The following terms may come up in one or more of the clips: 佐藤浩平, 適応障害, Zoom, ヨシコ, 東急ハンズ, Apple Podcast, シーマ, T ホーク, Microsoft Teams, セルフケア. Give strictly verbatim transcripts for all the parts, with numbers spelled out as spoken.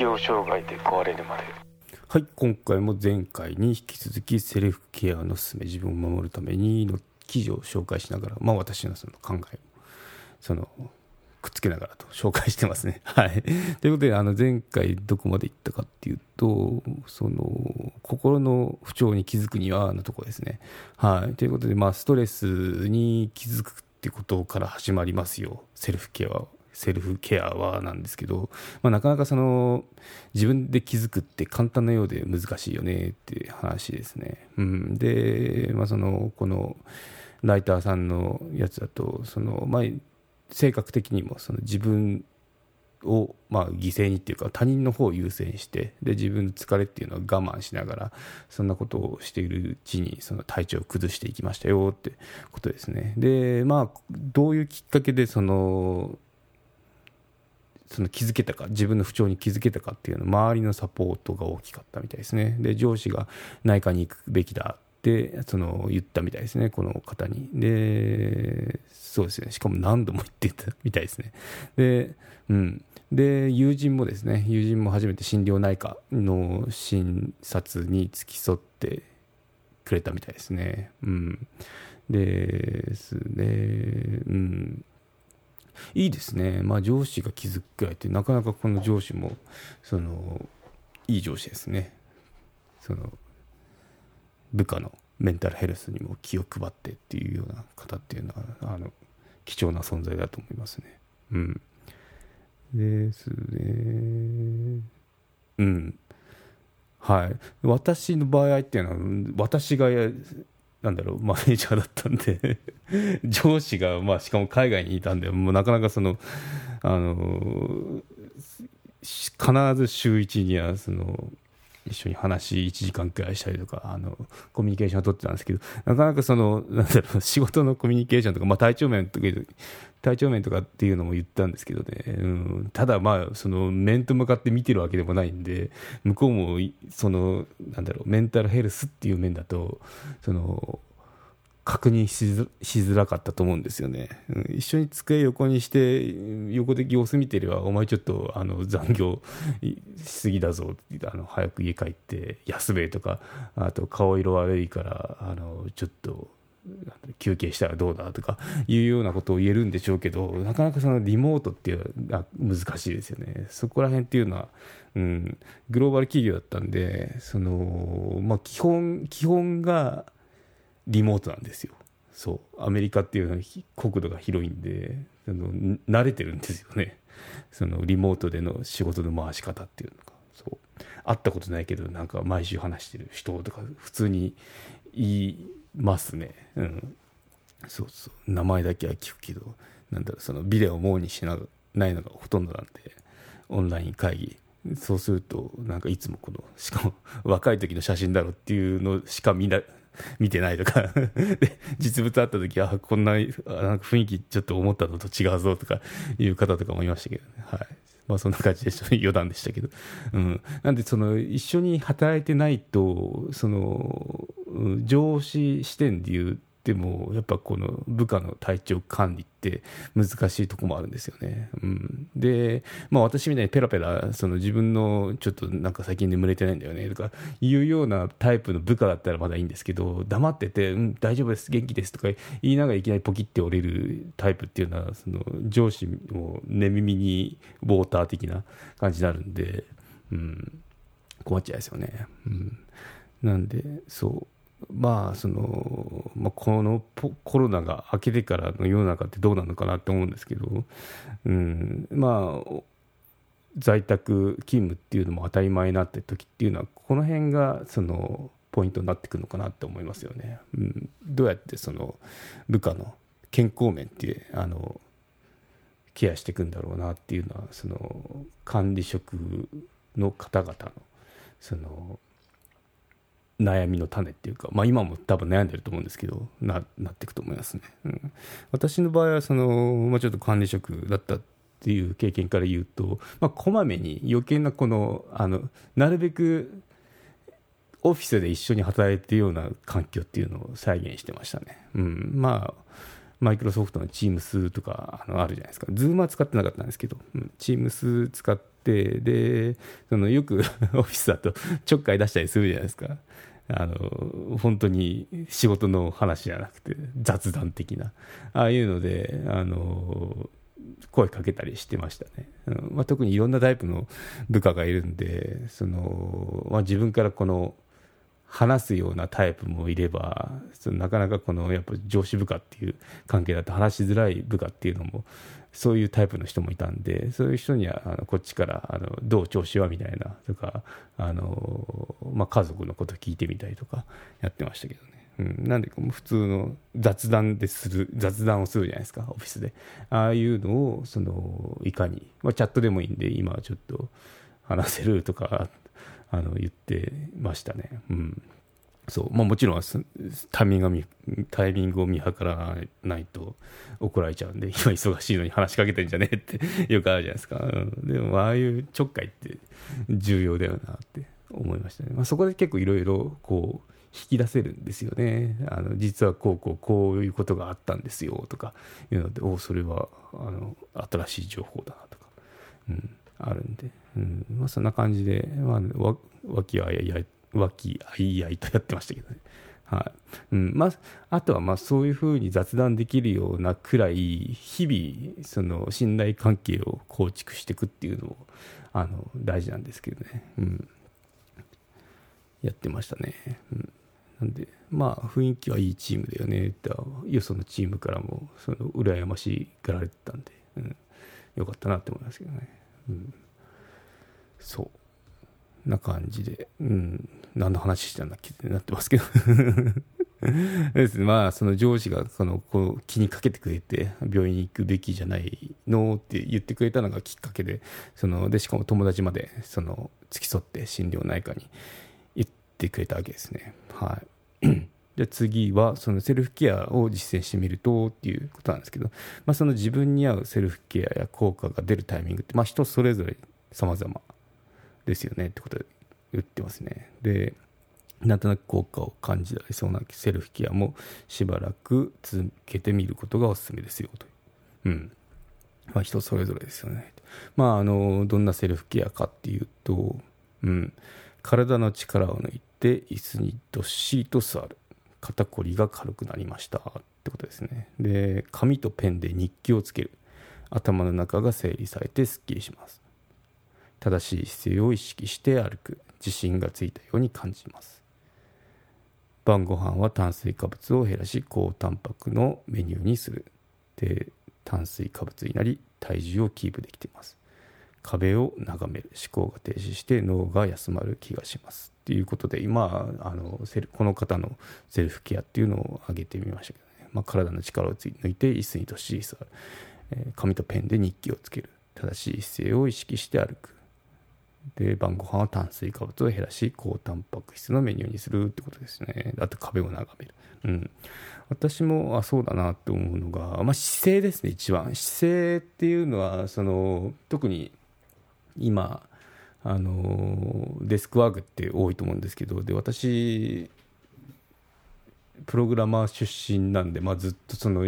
適応障害で壊れるまで。はい、今回も前回に引き続きセルフケアのすすめ、自分を守るためにの記事を紹介しながら、まあ、私のその考えをそのくっつけながらと紹介してますね。はい、ということで、あの前回どこまでいったかっていうと、その心の不調に気づくにはのところですね。はい、ということで、まあ、ストレスに気づくってことから始まりますよ、セルフケアは。セルフケアはなんですけど、まあ、なかなかその自分で気づくって簡単なようで難しいよねっていう話ですね。うん、で、まあ、そのこのライターさんのやつだと、その、まあ、性格的にもその自分をまあ犠牲にっていうか、他人の方を優先して、で自分の疲れっていうのは我慢しながら、そんなことをしているうちにその体調を崩していきましたよってことですね。で、まあ、どういうきっかけでそのその気づけたか、自分の不調に気づけたかっていうのは、周りのサポートが大きかったみたいですね。で、上司が内科に行くべきだってその言ったみたいですね、この方に。で、そうですね、しかも何度も言ってたみたいですね。で、うん、で友人もですね、友人も初めて心療内科の診察に付き添ってくれたみたいですね。うん、ですね、うん。いいですね、まあ、上司が気づくくらいって、なかなかこの上司もそのいい上司ですね。その部下のメンタルヘルスにも気を配ってっていうような方っていうのは、あの貴重な存在だと思いますね。うん、ですね、うん、はい。私の場合っていうのは、私がなんだろう、マネージャーだったんで上司が、まあ、しかも海外にいたんで、もうなかなかその、あの必ず週いちにはその一緒に話いちじかんくらいしたりとか、あのコミュニケーションを取ってたんですけど、なかなかそのなんだろう、仕事のコミュニケーションとか、まあ、体調面とか体調面とかっていうのも言ったんですけどね。うん、ただ、まあ、その面と向かって見てるわけでもないんで、向こうもそのなんだろう、メンタルヘルスっていう面だとその確認し づ, しづらかったと思うんですよね。うん、一緒に机横にして横で様子見てれば、お前ちょっとあの残業しすぎだぞ、あの早く家帰って休めとか、あと顔色悪いからあのちょっと休憩したらどうだとかいうようなことを言えるんでしょうけど、なかなかそのリモートっていうのは難しいですよね。そこら辺っていうのは、うん、グローバル企業だったんで、その、まあ、基本基本がリモートなんですよ。そう、アメリカっていうのは国土が広いんで、あの慣れてるんですよね、そのリモートでの仕事の回し方っていうのが。そう、会ったことないけどなんか毎週話してる人とか普通に言いますね。うん、そうそう、名前だけは聞くけど、なんだろう、そのビデオもオンにしなないのがほとんどなんで、オンライン会議。そうするとなんかいつもこの、しかも若い時の写真だろっていうのしか見ない、見てないとかで、実物あった時はこん な, なんか雰囲気ちょっと思ったのと違うぞとかいう方とかもいましたけどね。はい、まあ、そんな感じでした余談でしたけど、うん、なんでその一緒に働いてないと、その上司視点で言ってもやっぱこの部下の体調管理って難しいとこもあるんですよね。うん、で、まあ、私みたいにペラペラその自分のちょっとなんか最近眠れてないんだよねとかいうようなタイプの部下だったらまだいいんですけど、黙ってて、うん、大丈夫です元気ですとか言いながらいきなりポキって折れるタイプっていうのは、その上司も寝耳にウォーター的な感じになるんで、うん、困っちゃいですよね。うん、なんでそう、まあそのまあ、このコロナが明けてからの世の中ってどうなのかなって思うんですけど、うん、まあ在宅勤務っていうのも当たり前になってる時っていうのは、この辺がそのポイントになってくるのかなって思いますよね。うん、どうやってその部下の健康面ってあのケアしていくんだろうなっていうのは、その管理職の方々のその悩みの種っていうか、まあ、今も多分悩んでると思うんですけど な, なっていくと思いますね。うん、私の場合はその、まあ、ちょっと管理職だったっていう経験から言うと、まあ、こまめに余計なこの、あのなるべくオフィスで一緒に働いているような環境っていうのを再現してましたね。うん、まあMicrosoftの Teams とか あ, のあるじゃないですか。Zoom は使ってなかったんですけど、うん、Teams 使ってて、でそのよくオフィスだとちょっかい出したりするじゃないですか。あの本当に仕事の話じゃなくて雑談的な、ああいうのであの声かけたりしてましたね。まあ、特にいろんなタイプの部下がいるんで、その、まあ、自分からこの話すようなタイプもいれば、そのなかなかこのやっぱ上司部下っていう関係だと話しづらい部下っていうのもそういうタイプの人もいたんで、そういう人にはあのこっちからあのどう調子はみたいなとか、あの、まあ、家族のこと聞いてみたりとかやってましたけどね。うん、なんで普通の雑談でする雑談をするじゃないですか、オフィスで。ああいうのをそのいかに、まあ、チャットでもいいんで今はちょっと話せるとかあの言ってましたね。うん、そう、まあ、もちろんタイミングタイミングを見計らないと怒られちゃうんで、今忙しいのに話しかけてんじゃねえってよくあるじゃないですか。でもああいうちょっかいって重要だよなって思いましたね。まあ、そこで結構いろいろこう引き出せるんですよね。あの実はこうこうこういうことがあったんですよとかいうので、おそれはあの新しい情報だなとか、うん、あるんで、うんまあ、そんな感じで、まあ、わ和気あいあい和気あいあいとやってましたけどね。はいうんまあ、あとはまあそういうふうに雑談できるようなくらい日々その信頼関係を構築していくっていうのもあの大事なんですけどね。うん、やってましたね。うんなんでまあ雰囲気はいいチームだよねってよそのチームからもその羨ましがられてたんで、うん、よかったなって思いますけどね。うん、そうな感じで、うん、何の話したんだっけってなってますけどです、ね、まあその上司がそのこう気にかけてくれて病院に行くべきじゃないのって言ってくれたのがきっかけで、そのでしかも友達までその付き添って心療内科に行ってくれたわけですね。はいで次はそのセルフケアを実践してみるとっていうことなんですけど、まあ、その自分に合うセルフケアや効果が出るタイミングって、まあ、人それぞれ様々ですよねってことで言ってますね。でなんとなく効果を感じられそうなセルフケアもしばらく続けてみることがおすすめですよという、うんまあ、人それぞれですよね。まあ、あのどんなセルフケアかっていうと、うん、体の力を抜いてで椅子にどっしりと座る、肩こりが軽くなりましたってことですね。で紙とペンで日記をつける、頭の中が整理されてすっきりします。正しい姿勢を意識して歩く、自信がついたように感じます。晩ご飯は炭水化物を減らし高タンパクのメニューにする。で炭水化物になり体重をキープできています。壁を眺める、思考が停止して脳が休まる気がしますということで、今あのセルこの方のセルフケアっていうのを挙げてみましたけどね。まあ、体の力を抜いて椅子にどっしり座る、えー、紙とペンで日記をつける、正しい姿勢を意識して歩く、で晩ご飯は炭水化物を減らし高タンパク質のメニューにするってことですね。あと壁を眺める、うん、私もあそうだなと思うのが、まあ、姿勢ですね。一番姿勢っていうのはその特に今あのデスクワークって多いと思うんですけど、で私プログラマー出身なんで、まあ、ずっとその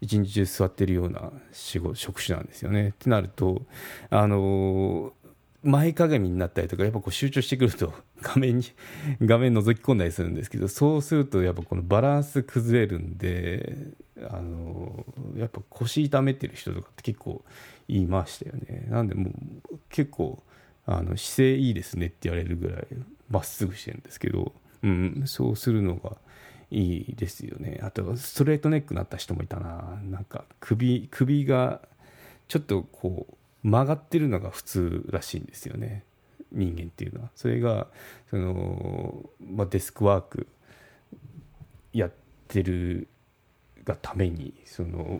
一日中座ってるような仕事職種なんですよね。ってなるとあの前かがみになったりとかやっぱこう集中してくると画面に画面覗き込んだりするんですけど、そうするとやっぱこのバランス崩れるんで、あのやっぱ腰痛めてる人とかって結構言いましたよね。なんでもう結構あの姿勢いいですねって言われるぐらいまっすぐしてるんですけど、うん、そうするのがいいですよね。あとストレートネックになった人もいたな。なんか首首がちょっとこう曲がってるのが普通らしいんですよね、人間っていうのは。それがその、まあ、デスクワークやってるがために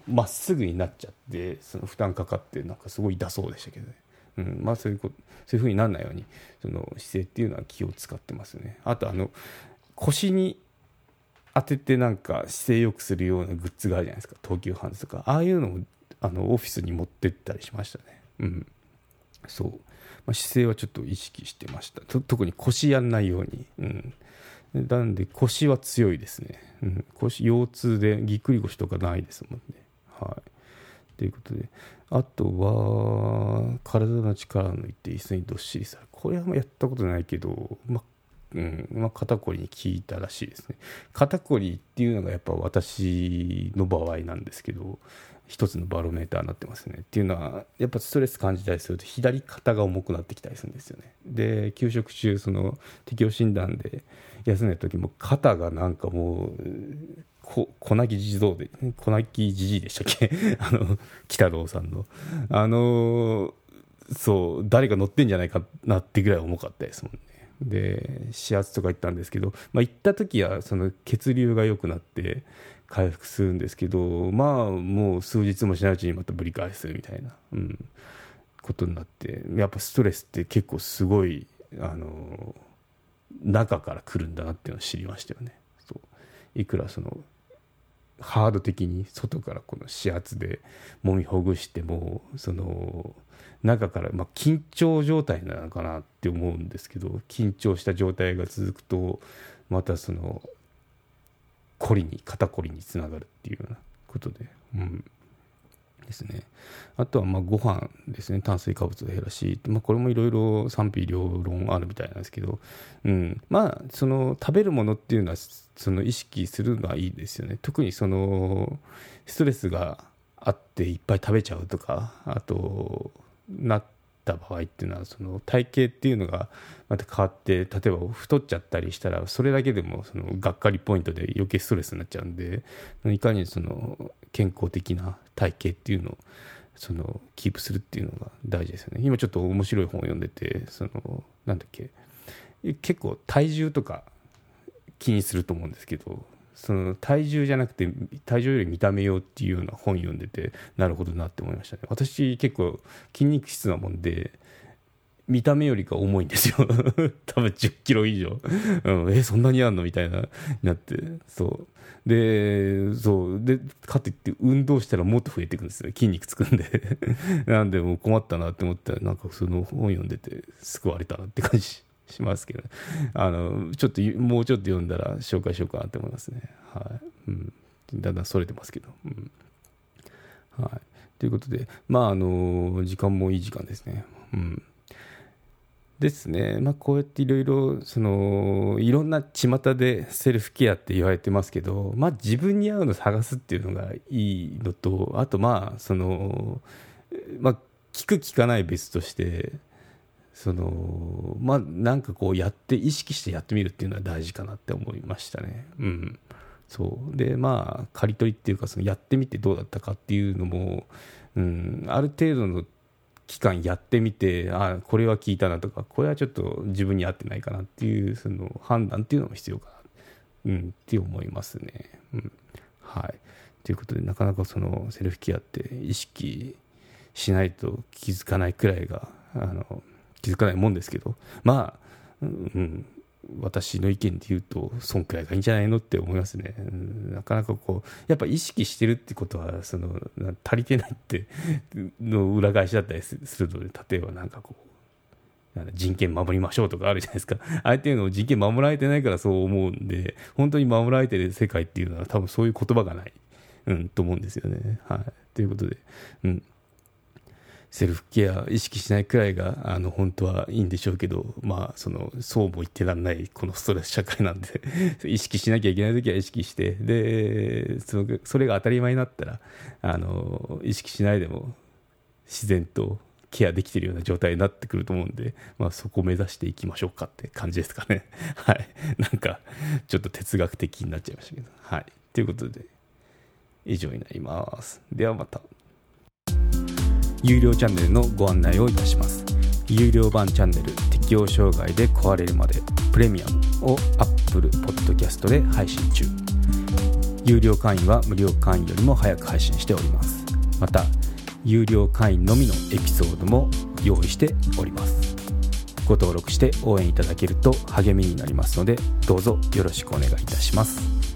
まっすぐになっちゃってその負担かかってなんかすごい痛そうでしたけどね。うんまあ、そういうことそういう風にならないようにその姿勢っていうのは気を使ってますね。あとあの腰に当ててなんか姿勢良くするようなグッズがあるじゃないですか、東急ハンズとか。ああいうのもあのオフィスに持ってったりしましたね。うんそうまあ、姿勢はちょっと意識してました。と特に腰やんないように、うん、なんで腰は強いですね。うん、腰腰痛でぎっくり腰とかないですもんね。はい、ということで、あとは体の力を抜いて椅子にどっしり座る。これはやったことないけど、まうんまあ、肩こりに効いたらしいですね。肩こりっていうのがやっぱ私の場合なんですけど、一つのバロメーターになってますね。っていうのはやっぱストレス感じたりすると左肩が重くなってきたりするんですよね。で、休職中その適応診断で休んだ時も肩がなんかもうこなき地蔵でこなきじじいでしたっけあの北郎さんのあのそう誰か乗ってんじゃないかなってぐらい重かったですもんね。で、指圧とか行ったんですけど、まあ、行った時はその血流が良くなって回復するんですけど、まあもう数日もしないうちにまたぶり返すみたいな、うん、ことになって、やっぱストレスって結構すごいあの中から来るんだなっていうのを知りましたよね。そういくらそのハード的に外からこの指圧で揉みほぐしても、その中から、まあ、緊張状態なのかなって思うんですけど、緊張した状態が続くとまたそのこりに肩こりにつながるっていうようなことで、うんですね。あとはまあご飯ですね、炭水化物を減らし、まあ、これもいろいろ賛否両論あるみたいなんですけど、うん、まあその食べるものっていうのはその意識するのはいいですよね。特にそのストレスがあっていっぱい食べちゃうとかあとなった場合っていうのは、その体型っていうのがまた変わって、例えば太っちゃったりしたらそれだけでもそのがっかりポイントで余計ストレスになっちゃうんで、いかにその健康的な体型っていうのをそのキープするっていうのが大事ですよね。今ちょっと面白い本を読んでて、そのなんだっけ結構体重とか気にすると思うんですけど、その体重じゃなくて体重より見た目用っていうような本読んでて、なるほどなって思いましたね。私結構筋肉質なもんで見た目よりか重いんですよ多分じゅっキロ以上、うん、えそんなにあんのみたいななって、そうでそうでかといって運動したらもっと増えていくんですよ、筋肉つくんでなんでもう困ったなって思ったら、なんかその本読んでて救われたなって感じしますけど、あのちょっともうちょっと読んだら紹介しようかなって思いますね。はい、うん、だんだんそれてますけど、うん、はいということで、まああの時間もいい時間ですね。うんですね。まあ、こうやっていろいろそのいろんな巷でセルフケアって言われてますけど、まあ自分に合うのを探すっていうのがいいのと、あとまあそのまあ聞く聞かない別として、そのまあなんかこうやって意識してやってみるっていうのは大事かなって思いましたね。うん、そうでまあ刈り取りっていうか、そのやってみてどうだったかっていうのも、うん、ある程度の期間やってみて、あこれは効いたなとか、これはちょっと自分に合ってないかなっていうその判断っていうのも必要かな、うん、って思いますね。うん、はいということで、なかなかそのセルフケアって意識しないと気づかないくらいがあの気づかないもんですけど、まあ、うん、私の意見で言うとそんくらいがいいんじゃないのって思いますね。うん、なかなかこうやっぱ意識してるってことはその足りてないっての裏返しだったりするので、例えばなんかこうなんか人権守りましょうとかあるじゃないですか。あえていうのを人権守られてないからそう思うんで、本当に守られてる世界っていうのは多分そういう言葉がない、うん、と思うんですよね。はい、ということで、うんセルフケア意識しないくらいがあの本当はいいんでしょうけど、まあそのそうも言ってらんないこのストレス社会なんで意識しなきゃいけないときは意識して、で そ, のそれが当たり前になったらあの意識しないでも自然とケアできてるような状態になってくると思うんで、まあ、そこを目指していきましょうかって感じですかねはいなんかちょっと哲学的になっちゃいましたけど、はいということで以上になります。ではまた。有料チャンネルのご案内をいたします。有料版チャンネル適応障害で壊れるまでプレミアムを Apple Podcast で配信中。有料会員は無料会員よりも早く配信しております。また有料会員のみのエピソードも用意しております。ご登録して応援いただけると励みになりますので、どうぞよろしくお願いいたします。